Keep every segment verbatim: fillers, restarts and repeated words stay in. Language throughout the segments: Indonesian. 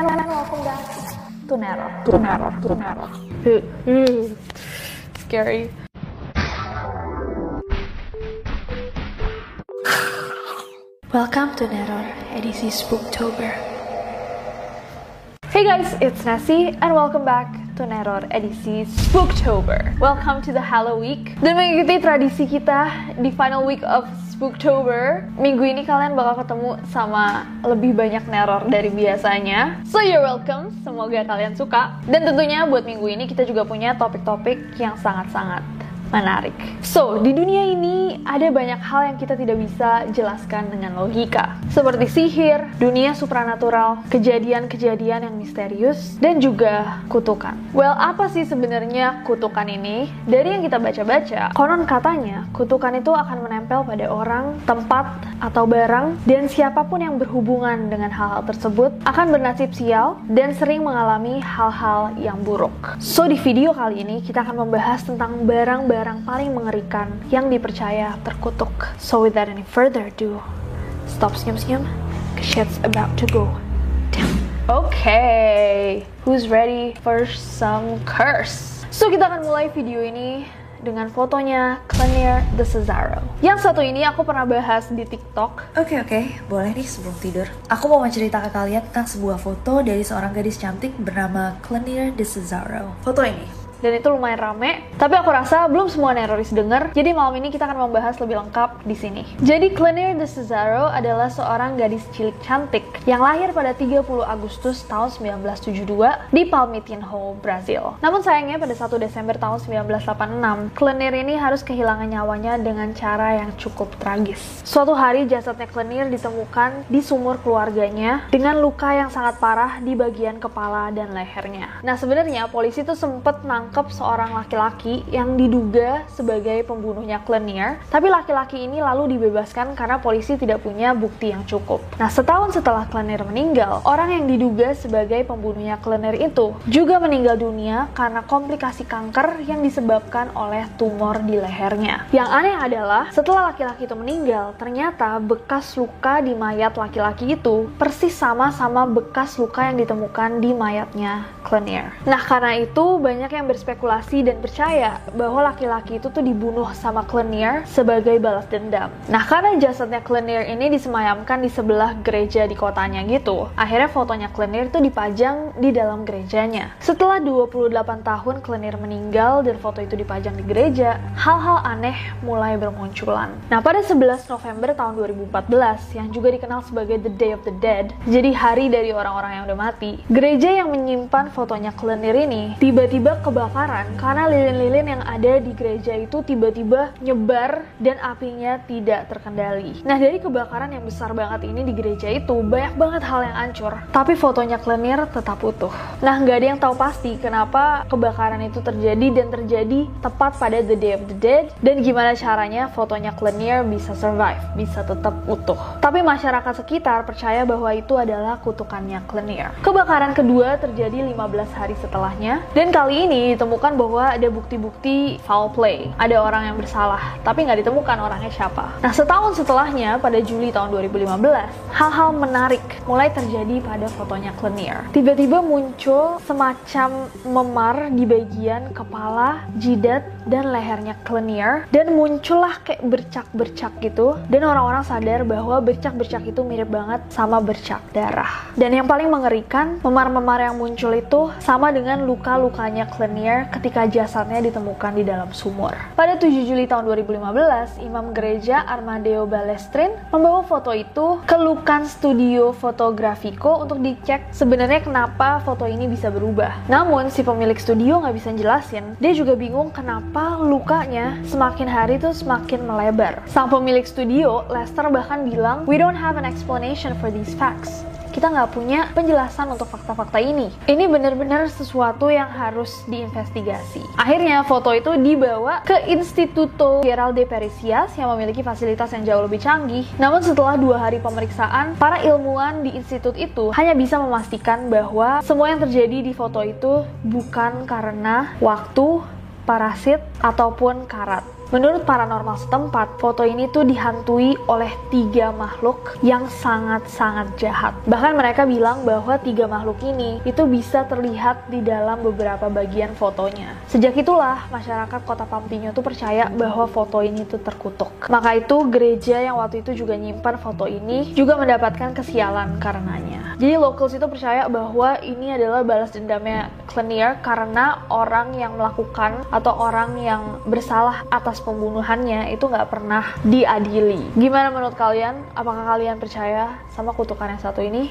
And welcome back to Neror. To Neror, to Neror. Scary. Welcome to Neror, edisi Spooktober. Hey guys, it's Nessie and welcome back to Neror, edisi Spooktober. Welcome to the Halloween Week. Dan mengikuti tradisi kita di final week of Spooktober, minggu ini kalian bakal ketemu sama lebih banyak neror dari biasanya. So you're welcome, semoga kalian suka. Dan tentunya buat minggu ini kita juga punya topik-topik yang sangat-sangat menarik. So, di dunia ini ada banyak hal yang kita tidak bisa jelaskan dengan logika, seperti sihir, dunia supranatural, kejadian-kejadian yang misterius, dan juga kutukan. Well, apa sih sebenarnya kutukan ini? Dari yang kita baca-baca, konon katanya kutukan itu akan menempel pada orang, tempat, atau barang, dan siapapun yang berhubungan dengan hal-hal tersebut akan bernasib sial dan sering mengalami hal-hal yang buruk. So, di video kali ini kita akan membahas tentang barang-barang barang paling mengerikan yang dipercaya terkutuk. So without any further ado, stop senyum-senyum, shit's about to go down. Okay, who's ready for some curse? So kita akan mulai video ini dengan fotonya Clenir de Cezaro. Yang satu ini aku pernah bahas di TikTok. Oke okay, oke, okay. Boleh nih sebelum tidur. Aku mau menceritakan ke kalian tentang sebuah foto dari seorang gadis cantik bernama Clenir de Cezaro. Foto ini. Dan itu lumayan rame, tapi aku rasa belum semua neroris denger, jadi malam ini kita akan membahas lebih lengkap di sini. Jadi Clenir de Cezaro adalah seorang gadis cilik cantik yang lahir pada tiga puluh Agustus tahun sembilan belas tujuh puluh dua di Palmitinho, Brazil. Namun sayangnya pada satu Desember tahun sembilan belas delapan puluh enam, Clenir ini harus kehilangan nyawanya dengan cara yang cukup tragis. Suatu hari jasadnya Clenir ditemukan di sumur keluarganya dengan luka yang sangat parah di bagian kepala dan lehernya. Nah sebenarnya polisi tuh sempet nang seorang laki-laki yang diduga sebagai pembunuhnya Clenir, tapi laki-laki ini lalu dibebaskan karena polisi tidak punya bukti yang cukup. Nah, setahun setelah Clenir meninggal, orang yang diduga sebagai pembunuhnya Clenir itu juga meninggal dunia karena komplikasi kanker yang disebabkan oleh tumor di lehernya. Yang aneh adalah setelah laki-laki itu meninggal, ternyata bekas luka di mayat laki-laki itu persis sama-sama bekas luka yang ditemukan di mayatnya Clenir. Nah, karena itu banyak yang spekulasi dan percaya bahwa laki-laki itu tuh dibunuh sama Clenir sebagai balas dendam. Nah, karena jasadnya Clenir ini disemayamkan di sebelah gereja di kotanya gitu, akhirnya fotonya Clenir itu dipajang di dalam gerejanya. Setelah dua puluh delapan tahun Clenir meninggal dan foto itu dipajang di gereja, hal-hal aneh mulai bermunculan. Nah, pada sebelas November tahun dua ribu empat belas, yang juga dikenal sebagai The Day of the Dead, jadi hari dari orang-orang yang udah mati, gereja yang menyimpan fotonya Clenir ini tiba-tiba kebakaran karena lilin-lilin yang ada di gereja itu tiba-tiba nyebar dan apinya tidak terkendali. Nah, dari kebakaran yang besar banget ini di gereja itu, banyak banget hal yang hancur, tapi fotonya Clenir tetap utuh. Nah, nggak ada yang tahu pasti kenapa kebakaran itu terjadi dan terjadi tepat pada The Day of the Dead dan gimana caranya fotonya Clenir bisa survive, bisa tetap utuh. Tapi masyarakat sekitar percaya bahwa itu adalah kutukannya Clenir. Kebakaran kedua terjadi lima belas hari setelahnya dan kali ini ditemukan bahwa ada bukti-bukti foul play, ada orang yang bersalah, tapi nggak ditemukan orangnya siapa. Nah, setahun setelahnya, pada Juli tahun dua ribu lima belas, hal-hal menarik mulai terjadi pada fotonya Clenir. Tiba-tiba muncul semacam memar di bagian kepala, jidat, dan lehernya Clenir, dan muncullah kayak bercak-bercak gitu, dan orang-orang sadar bahwa bercak-bercak itu mirip banget sama bercak darah. Dan yang paling mengerikan, memar-memar yang muncul itu sama dengan luka-lukanya Clenir ketika jasadnya ditemukan di dalam sumur. Pada tujuh Juli tahun dua ribu lima belas, Imam Gereja Armadeo Balestrin membawa foto itu ke Lukan Studio Fotografico untuk dicek sebenarnya kenapa foto ini bisa berubah. Namun si pemilik studio nggak bisa jelasin, dia juga bingung kenapa lukanya semakin hari tuh semakin melebar. Sang pemilik studio, Lester, bahkan bilang, "We don't have an explanation for these facts." Kita nggak punya penjelasan untuk fakta-fakta ini. Ini benar-benar sesuatu yang harus diinvestigasi. Akhirnya foto itu dibawa ke Instituto Geral de Perisias yang memiliki fasilitas yang jauh lebih canggih. Namun setelah dua hari pemeriksaan, para ilmuwan di institut itu hanya bisa memastikan bahwa semua yang terjadi di foto itu bukan karena waktu, parasit, ataupun karat. Menurut paranormal setempat, foto ini tuh dihantui oleh tiga makhluk yang sangat-sangat jahat. Bahkan mereka bilang bahwa tiga makhluk ini itu bisa terlihat di dalam beberapa bagian fotonya. Sejak itulah, masyarakat kota Palmitinho tuh percaya bahwa foto ini tuh terkutuk. Maka itu, gereja yang waktu itu juga nyimpan foto ini juga mendapatkan kesialan karenanya. Jadi locals itu percaya bahwa ini adalah balas dendamnya Clenir karena orang yang melakukan atau orang yang bersalah atas pembunuhannya itu nggak pernah diadili. Gimana menurut kalian? Apakah kalian percaya sama kutukan yang satu ini?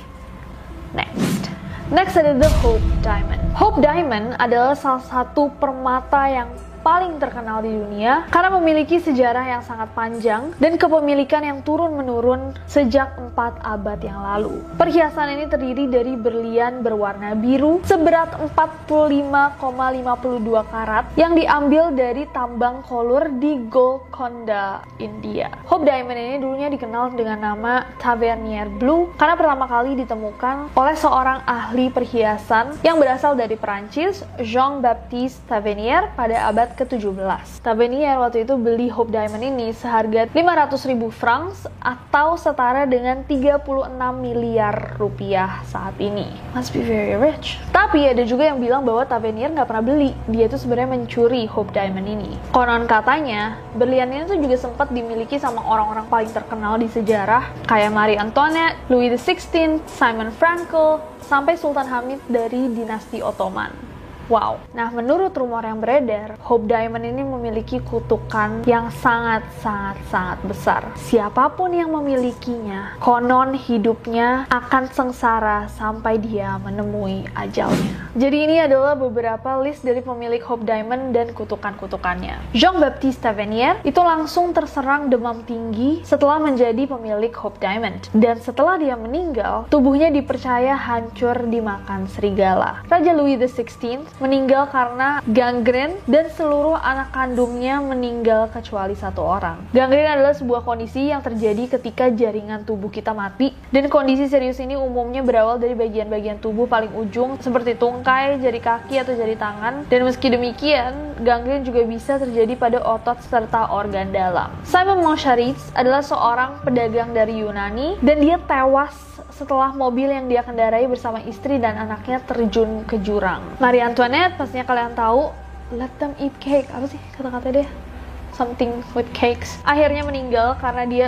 Next. Next ada The Hope Diamond. Hope Diamond adalah salah satu permata yang paling terkenal di dunia karena memiliki sejarah yang sangat panjang dan kepemilikan yang turun-menurun sejak empat abad yang lalu. Perhiasan ini terdiri dari berlian berwarna biru seberat empat puluh lima koma lima dua karat yang diambil dari tambang kolur di Golconda, India. Hope Diamond ini dulunya dikenal dengan nama Tavernier Blue karena pertama kali ditemukan oleh seorang ahli perhiasan yang berasal dari Perancis, Jean-Baptiste Tavernier, pada abad ketujuh belas. Tavernier waktu itu beli Hope Diamond ini seharga lima ratus ribu francs atau setara dengan tiga puluh enam miliar rupiah saat ini. Must be very rich. Tapi ada juga yang bilang bahwa Tavernier nggak pernah beli, dia itu sebenarnya mencuri Hope Diamond ini. Konon katanya, berlian ini tuh juga sempat dimiliki sama orang-orang paling terkenal di sejarah kayak Marie Antoinette, Louis the enam belas, Simon Frankel, sampai Sultan Hamid dari dinasti Ottoman. Wow. Nah, menurut rumor yang beredar, Hope Diamond ini memiliki kutukan yang sangat-sangat-sangat besar. Siapapun yang memilikinya, konon hidupnya akan sengsara sampai dia menemui ajalnya. Jadi ini adalah beberapa list dari pemilik Hope Diamond dan kutukan-kutukannya. Jean-Baptiste Tavernier itu langsung terserang demam tinggi setelah menjadi pemilik Hope Diamond. Dan setelah dia meninggal, tubuhnya dipercaya hancur dimakan serigala. Raja Louis the enam belas meninggal karena gangren dan seluruh anak kandungnya meninggal kecuali satu orang. Gangren adalah sebuah kondisi yang terjadi ketika jaringan tubuh kita mati, dan kondisi serius ini umumnya berawal dari bagian-bagian tubuh paling ujung seperti tungkai, jari kaki, atau jari tangan. Dan meski demikian, gangren juga bisa terjadi pada otot serta organ dalam. Simon Moscharides adalah seorang pedagang dari Yunani dan dia tewas setelah mobil yang dia kendarai bersama istri dan anaknya terjun ke jurang. Marie Antoinette, pastinya kalian tahu, let them eat cake. Apa sih kata-kata dia? Something with cakes. Akhirnya meninggal karena dia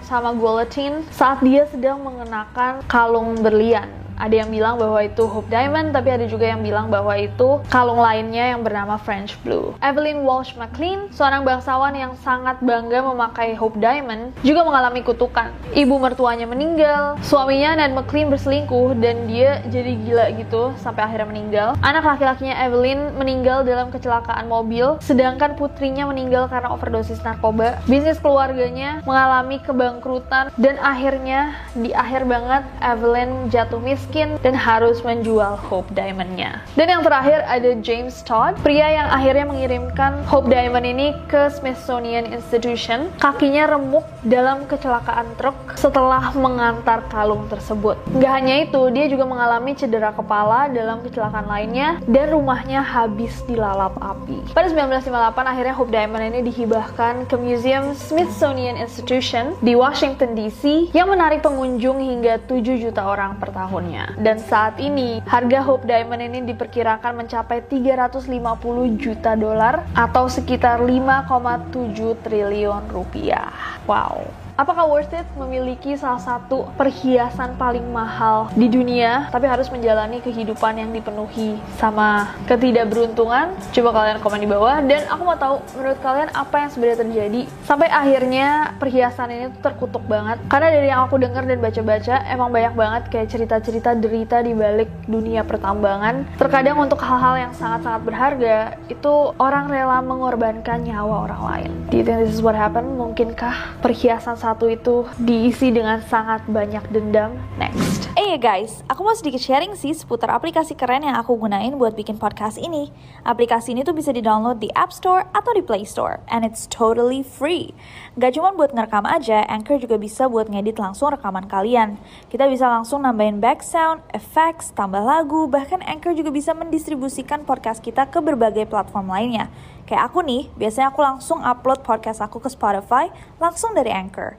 sama guillotine saat dia sedang mengenakan kalung berlian. Ada yang bilang bahwa itu Hope Diamond, tapi ada juga yang bilang bahwa itu kalung lainnya yang bernama French Blue. Evelyn Walsh McLean, seorang bangsawan yang sangat bangga memakai Hope Diamond, juga mengalami kutukan. Ibu mertuanya meninggal, suaminya Ned McLean berselingkuh, dan dia jadi gila gitu sampai akhirnya meninggal. Anak laki-lakinya Evelyn meninggal dalam kecelakaan mobil, sedangkan putrinya meninggal karena overdosis narkoba. Bisnis keluarganya mengalami kebangkrutan, dan akhirnya di akhir banget Evelyn jatuh miskin dan harus menjual Hope Diamond-nya. Dan yang terakhir ada James Todd, pria yang akhirnya mengirimkan Hope Diamond ini ke Smithsonian Institution. Kakinya remuk dalam kecelakaan truk setelah mengantar kalung tersebut. Nggak hanya itu, dia juga mengalami cedera kepala dalam kecelakaan lainnya dan rumahnya habis dilalap api. Pada sembilan belas lima puluh delapan, akhirnya Hope Diamond ini dihibahkan ke Museum Smithsonian Institution di Washington D C yang menarik pengunjung hingga tujuh juta orang per tahunnya. Dan saat ini, harga Hope Diamond ini diperkirakan mencapai tiga ratus lima puluh juta dolar atau sekitar lima koma tujuh triliun rupiah. Wow. Apakah worth it memiliki salah satu perhiasan paling mahal di dunia tapi harus menjalani kehidupan yang dipenuhi sama ketidakberuntungan? Coba kalian komen di bawah, dan aku mau tahu menurut kalian apa yang sebenarnya terjadi sampai akhirnya perhiasan ini tuh terkutuk banget. Karena dari yang aku dengar dan baca-baca, emang banyak banget kayak cerita-cerita derita di balik dunia pertambangan. Terkadang untuk hal-hal yang sangat-sangat berharga, itu orang rela mengorbankan nyawa orang lain. Do you think this is what happened? Mungkinkah perhiasan satu itu diisi dengan sangat banyak dendam? Next. Eh hey guys, aku mau sedikit sharing sih seputar aplikasi keren yang aku gunain buat bikin podcast ini. Aplikasi ini tuh bisa di-download di App Store atau di Play Store, and it's totally free. Gak cuma buat ngerekam aja, Anchor juga bisa buat ngedit langsung rekaman kalian. Kita bisa langsung nambahin back sound, effects, tambah lagu, bahkan Anchor juga bisa mendistribusikan podcast kita ke berbagai platform lainnya. Kayak aku nih, biasanya aku langsung upload podcast aku ke Spotify langsung dari Anchor.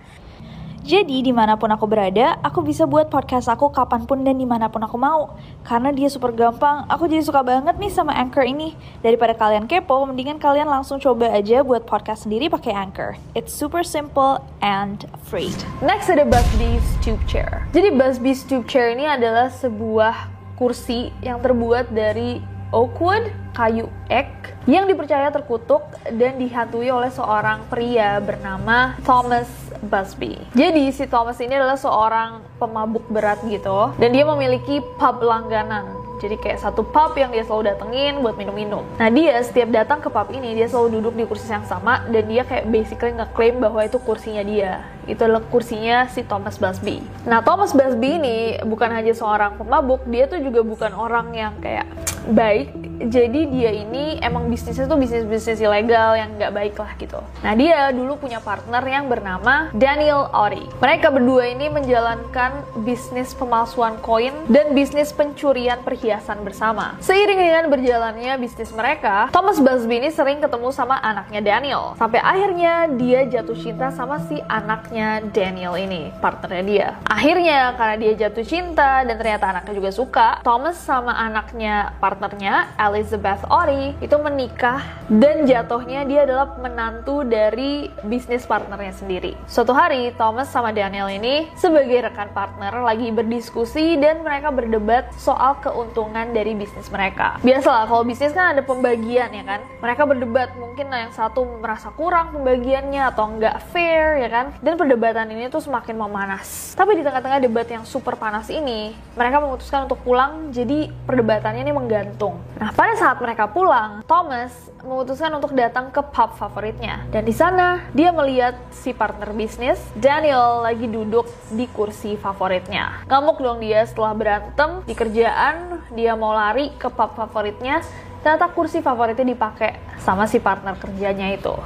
Jadi dimanapun aku berada, aku bisa buat podcast aku kapanpun dan dimanapun aku mau. Karena dia super gampang, aku jadi suka banget nih sama Anchor ini. Daripada kalian kepo, mendingan kalian langsung coba aja buat podcast sendiri pakai Anchor. It's super simple and free. Next ada Busby Stoop Chair. Jadi Busby Stoop Chair ini adalah sebuah kursi yang terbuat dari oakwood, kayu ek, yang dipercaya terkutuk dan dihantui oleh seorang pria bernama Thomas Busby. Jadi si Thomas ini adalah seorang pemabuk berat gitu, dan dia memiliki pub langganan. Jadi kayak satu pub yang dia selalu datengin buat minum-minum. Nah dia setiap datang ke pub ini, dia selalu duduk di kursi yang sama, dan dia kayak basically ngeklaim bahwa itu kursinya dia. Itu adalah kursinya si Thomas Busby. Nah Thomas Busby ini bukan hanya seorang pemabuk, dia tuh juga bukan orang yang kayak baik. Jadi dia ini emang bisnisnya tuh bisnis-bisnis ilegal yang gak baik lah gitu. Nah dia dulu punya partner yang bernama Daniel Ori. Mereka berdua ini menjalankan bisnis pemalsuan koin dan bisnis pencurian perhiasan bersama. Seiring dengan berjalannya bisnis mereka, Thomas Busby ini sering ketemu sama anaknya Daniel. Sampai akhirnya dia jatuh cinta sama si anaknya Daniel ini, partnernya dia. Akhirnya karena dia jatuh cinta dan ternyata anaknya juga suka, Thomas sama anaknya partnernya Elizabeth Ory itu menikah, dan jatuhnya dia adalah menantu dari bisnis partnernya sendiri. Suatu hari Thomas sama Daniel ini sebagai rekan partner lagi berdiskusi dan mereka berdebat soal keuntungan dari bisnis mereka. Biasalah kalau bisnis kan ada pembagian ya kan. Mereka berdebat, mungkin yang satu merasa kurang pembagiannya atau nggak fair ya kan. Dan perdebatan ini tuh semakin memanas. Tapi di tengah-tengah debat yang super panas ini, mereka memutuskan untuk pulang, jadi perdebatannya ini menggantung. Nah pada saat mereka pulang, Thomas memutuskan untuk datang ke pub favoritnya, dan di sana dia melihat si partner bisnis Daniel lagi duduk di kursi favoritnya. Ngamuk dong dia setelah berantem di kerjaan, dia mau lari ke pub favoritnya, ternyata kursi favoritnya dipakai sama si partner kerjanya itu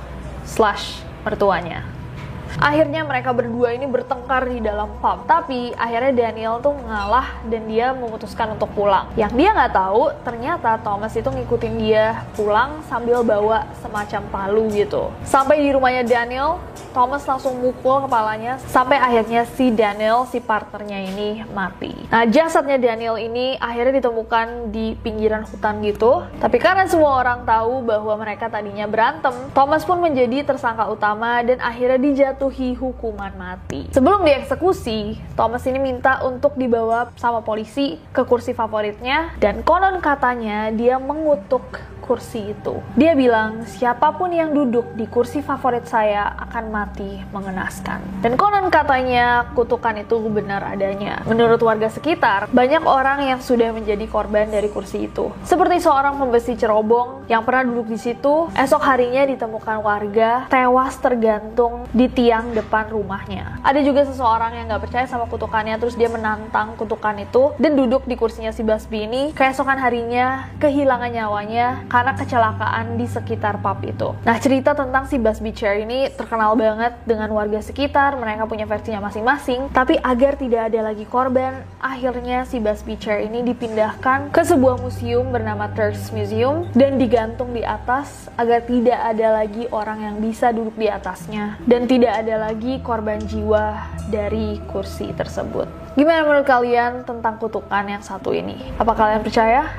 slash mertuanya. Akhirnya mereka berdua ini bertengkar di dalam pub, tapi akhirnya Daniel tuh ngalah dan dia memutuskan untuk pulang. Yang dia nggak tahu, ternyata Thomas itu ngikutin dia pulang sambil bawa semacam palu gitu. Sampai di rumahnya Daniel, Thomas langsung mukul kepalanya sampai akhirnya si Daniel, si partnernya ini mati. Nah jasadnya Daniel ini akhirnya ditemukan di pinggiran hutan gitu. Tapi karena semua orang tahu bahwa mereka tadinya berantem, Thomas pun menjadi tersangka utama dan akhirnya dijatuhi hukuman mati. Sebelum dieksekusi, Thomas ini minta untuk dibawa sama polisi ke kursi favoritnya, dan konon katanya dia mengutuk kursi itu. Dia bilang, siapapun yang duduk di kursi favorit saya akan mati mengenaskan. Dan konon katanya kutukan itu benar adanya. Menurut warga sekitar, banyak orang yang sudah menjadi korban dari kursi itu. Seperti seorang pembesi cerobong yang pernah duduk di situ, esok harinya ditemukan warga tewas tergantung di tiang depan rumahnya. Ada juga seseorang yang gak percaya sama kutukannya, terus dia menantang kutukan itu dan duduk di kursinya si Busby ini. Keesokan harinya kehilangan nyawanya karena kecelakaan di sekitar pub itu. Nah, cerita tentang si Busby Chair ini terkenal banget dengan warga sekitar, mereka punya versinya masing-masing. Tapi agar tidak ada lagi korban, akhirnya si Busby Chair ini dipindahkan ke sebuah museum bernama Turks Museum dan digantung di atas agar tidak ada lagi orang yang bisa duduk di atasnya dan tidak ada lagi korban jiwa dari kursi tersebut. Gimana menurut kalian tentang kutukan yang satu ini? Apa kalian percaya?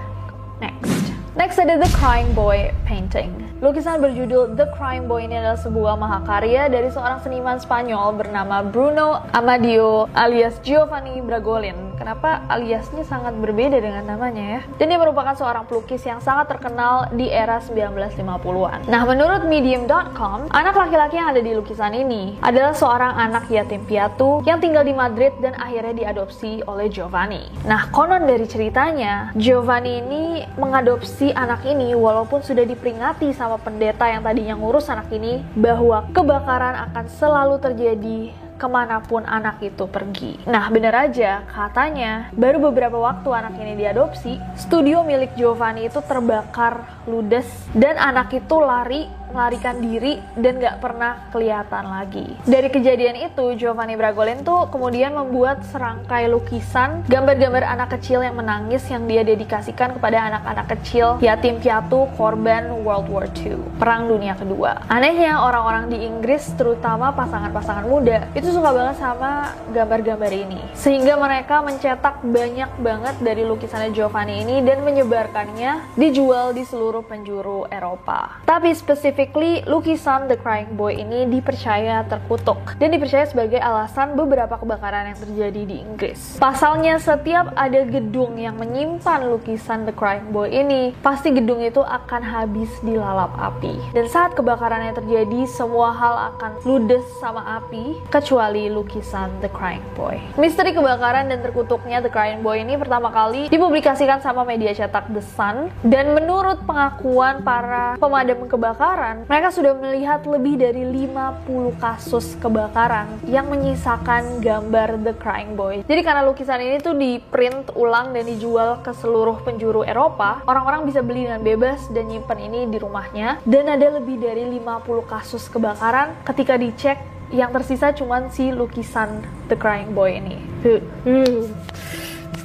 Next. Next ada The Crying Boy painting. Lukisan berjudul The Crying Boy ini adalah sebuah mahakarya dari seorang seniman Spanyol bernama Bruno Amadio alias Giovanni Bragolin. Kenapa aliasnya sangat berbeda dengan namanya ya? Dan dia merupakan seorang pelukis yang sangat terkenal di era sembilan belas lima puluhan. Nah, menurut medium dot com, anak laki-laki yang ada di lukisan ini adalah seorang anak yatim piatu yang tinggal di Madrid dan akhirnya diadopsi oleh Giovanni. Nah, konon dari ceritanya, Giovanni ini mengadopsi si anak ini walaupun sudah diperingati sama pendeta yang tadinya ngurus anak ini bahwa kebakaran akan selalu terjadi kemanapun anak itu pergi. Nah, bener aja, katanya baru beberapa waktu anak ini diadopsi, studio milik Giovanni itu terbakar ludes dan anak itu lari, melarikan diri dan gak pernah kelihatan lagi. Dari kejadian itu, Giovanni Bragolin tuh kemudian membuat serangkai lukisan gambar-gambar anak kecil yang menangis yang dia dedikasikan kepada anak-anak kecil yatim piatu korban World War Two, Perang Dunia Kedua. Anehnya, orang-orang di Inggris, terutama pasangan-pasangan muda, itu suka banget sama gambar-gambar ini, sehingga mereka mencetak banyak banget dari lukisannya Giovanni ini dan menyebarkannya, dijual di seluruh penjuru Eropa. Tapi specifically, lukisan The Crying Boy ini dipercaya terkutuk dan dipercaya sebagai alasan beberapa kebakaran yang terjadi di Inggris. Pasalnya, setiap ada gedung yang menyimpan lukisan The Crying Boy ini, pasti gedung itu akan habis dilalap api. Dan saat kebakarannya terjadi, semua hal akan ludes sama api, kecuali lukisan The Crying Boy. Misteri kebakaran dan terkutuknya The Crying Boy ini pertama kali dipublikasikan sama media cetak The Sun, dan menurut pengakuan para pemadam kebakaran, mereka sudah melihat lebih dari lima puluh kasus kebakaran yang menyisakan gambar The Crying Boy. Jadi karena lukisan ini tuh di print ulang dan dijual ke seluruh penjuru Eropa, orang-orang bisa beli dengan bebas dan nyimpen ini di rumahnya, dan ada lebih dari lima puluh kasus kebakaran ketika dicek yang tersisa cuman si lukisan The Crying Boy ini.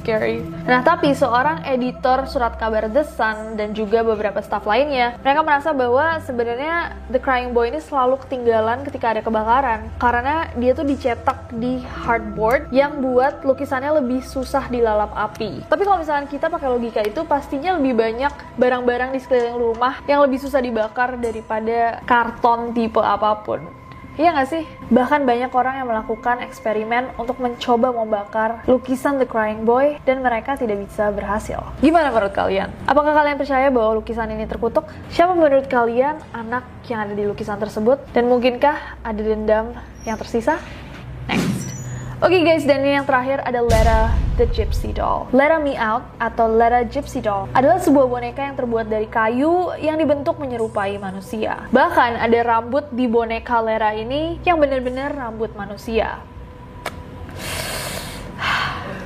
Scary. Nah, tapi seorang editor surat kabar The Sun dan juga beberapa staf lainnya, mereka merasa bahwa sebenarnya The Crying Boy ini selalu ketinggalan ketika ada kebakaran karena dia tuh dicetak di hardboard yang buat lukisannya lebih susah dilalap api. Tapi kalau misalkan kita pakai logika itu, pastinya lebih banyak barang-barang di sekeliling rumah yang lebih susah dibakar daripada karton tipe apapun. Iya nggak sih? Bahkan banyak orang yang melakukan eksperimen untuk mencoba membakar lukisan The Crying Boy dan mereka tidak bisa berhasil. Gimana menurut kalian? Apakah kalian percaya bahwa lukisan ini terkutuk? Siapa menurut kalian anak yang ada di lukisan tersebut? Dan mungkinkah ada dendam yang tersisa? Next. Oke okay guys, dan ini yang terakhir ada Lera the Gypsy Doll. Lera Meow atau Lera Gypsy Doll adalah sebuah boneka yang terbuat dari kayu yang dibentuk menyerupai manusia. Bahkan ada rambut di boneka Lera ini yang benar-benar rambut manusia.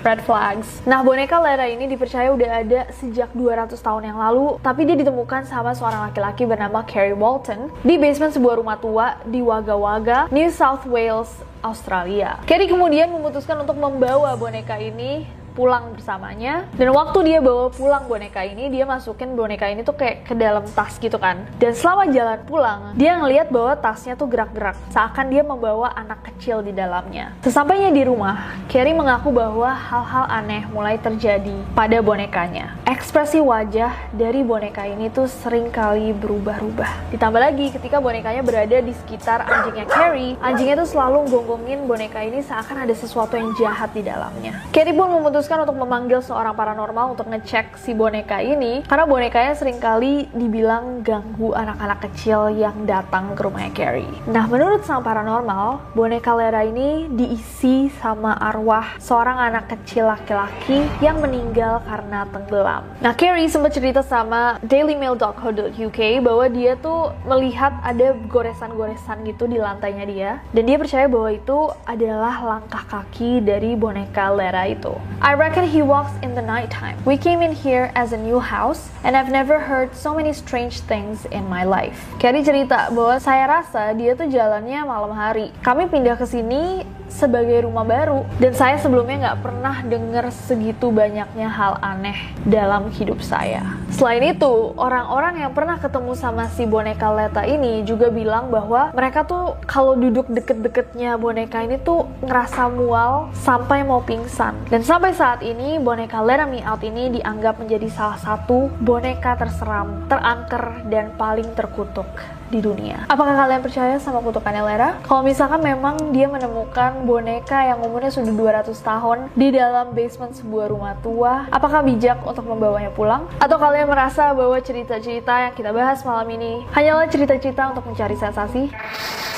Red flags. Nah, boneka Lera ini dipercaya udah ada sejak dua ratus tahun yang lalu, tapi dia ditemukan sama seorang laki-laki bernama Kerry Walton di basement sebuah rumah tua di Wagga Wagga, New South Wales, Australia. Kerry kemudian memutuskan untuk membawa boneka ini pulang bersamanya, dan waktu dia bawa pulang boneka ini, dia masukin boneka ini tuh kayak ke dalam tas gitu kan, dan selama jalan pulang, dia ngeliat bahwa tasnya tuh gerak-gerak, seakan dia membawa anak kecil di dalamnya. Sesampainya di rumah, Kerry mengaku bahwa hal-hal aneh mulai terjadi pada bonekanya. Ekspresi wajah dari boneka ini tuh seringkali berubah-ubah. Ditambah lagi, ketika bonekanya berada di sekitar anjingnya Kerry, anjingnya tuh selalu gonggongin boneka ini seakan ada sesuatu yang jahat di dalamnya. Kerry pun memutuskan untuk memanggil seorang paranormal untuk ngecek si boneka ini karena bonekanya seringkali dibilang ganggu anak-anak kecil yang datang ke rumahnya Kerry. Nah, menurut sang paranormal, boneka Lera ini diisi sama arwah seorang anak kecil laki-laki yang meninggal karena tenggelam. Nah, Kerry sempat cerita sama daily mail dot co dot u k bahwa dia tuh melihat ada goresan-goresan gitu di lantainya dia, dan dia percaya bahwa itu adalah langkah kaki dari boneka Lera itu. I reckon he walks in the nighttime. We came in here as a new house and I've never heard so many strange things in my life. Kerry cerita bahwa saya rasa dia tuh jalannya malam hari. Kami pindah ke sini sebagai rumah baru dan saya sebelumnya nggak pernah dengar segitu banyaknya hal aneh dalam hidup saya. Selain itu, orang-orang yang pernah ketemu sama si boneka Leta ini juga bilang bahwa mereka tuh kalau duduk deket-deketnya boneka ini tuh ngerasa mual sampai mau pingsan. Dan sampai saat ini boneka Lera Me Out ini dianggap menjadi salah satu boneka terseram, terangker, dan paling terkutuk di dunia. Apakah kalian percaya sama kutukannya Lera? Kalau misalkan memang dia menemukan boneka yang umurnya sudah dua ratus tahun di dalam basement sebuah rumah tua, apakah bijak untuk membawanya pulang? Atau kalian merasa bahwa cerita-cerita yang kita bahas malam ini hanyalah cerita-cerita untuk mencari sensasi?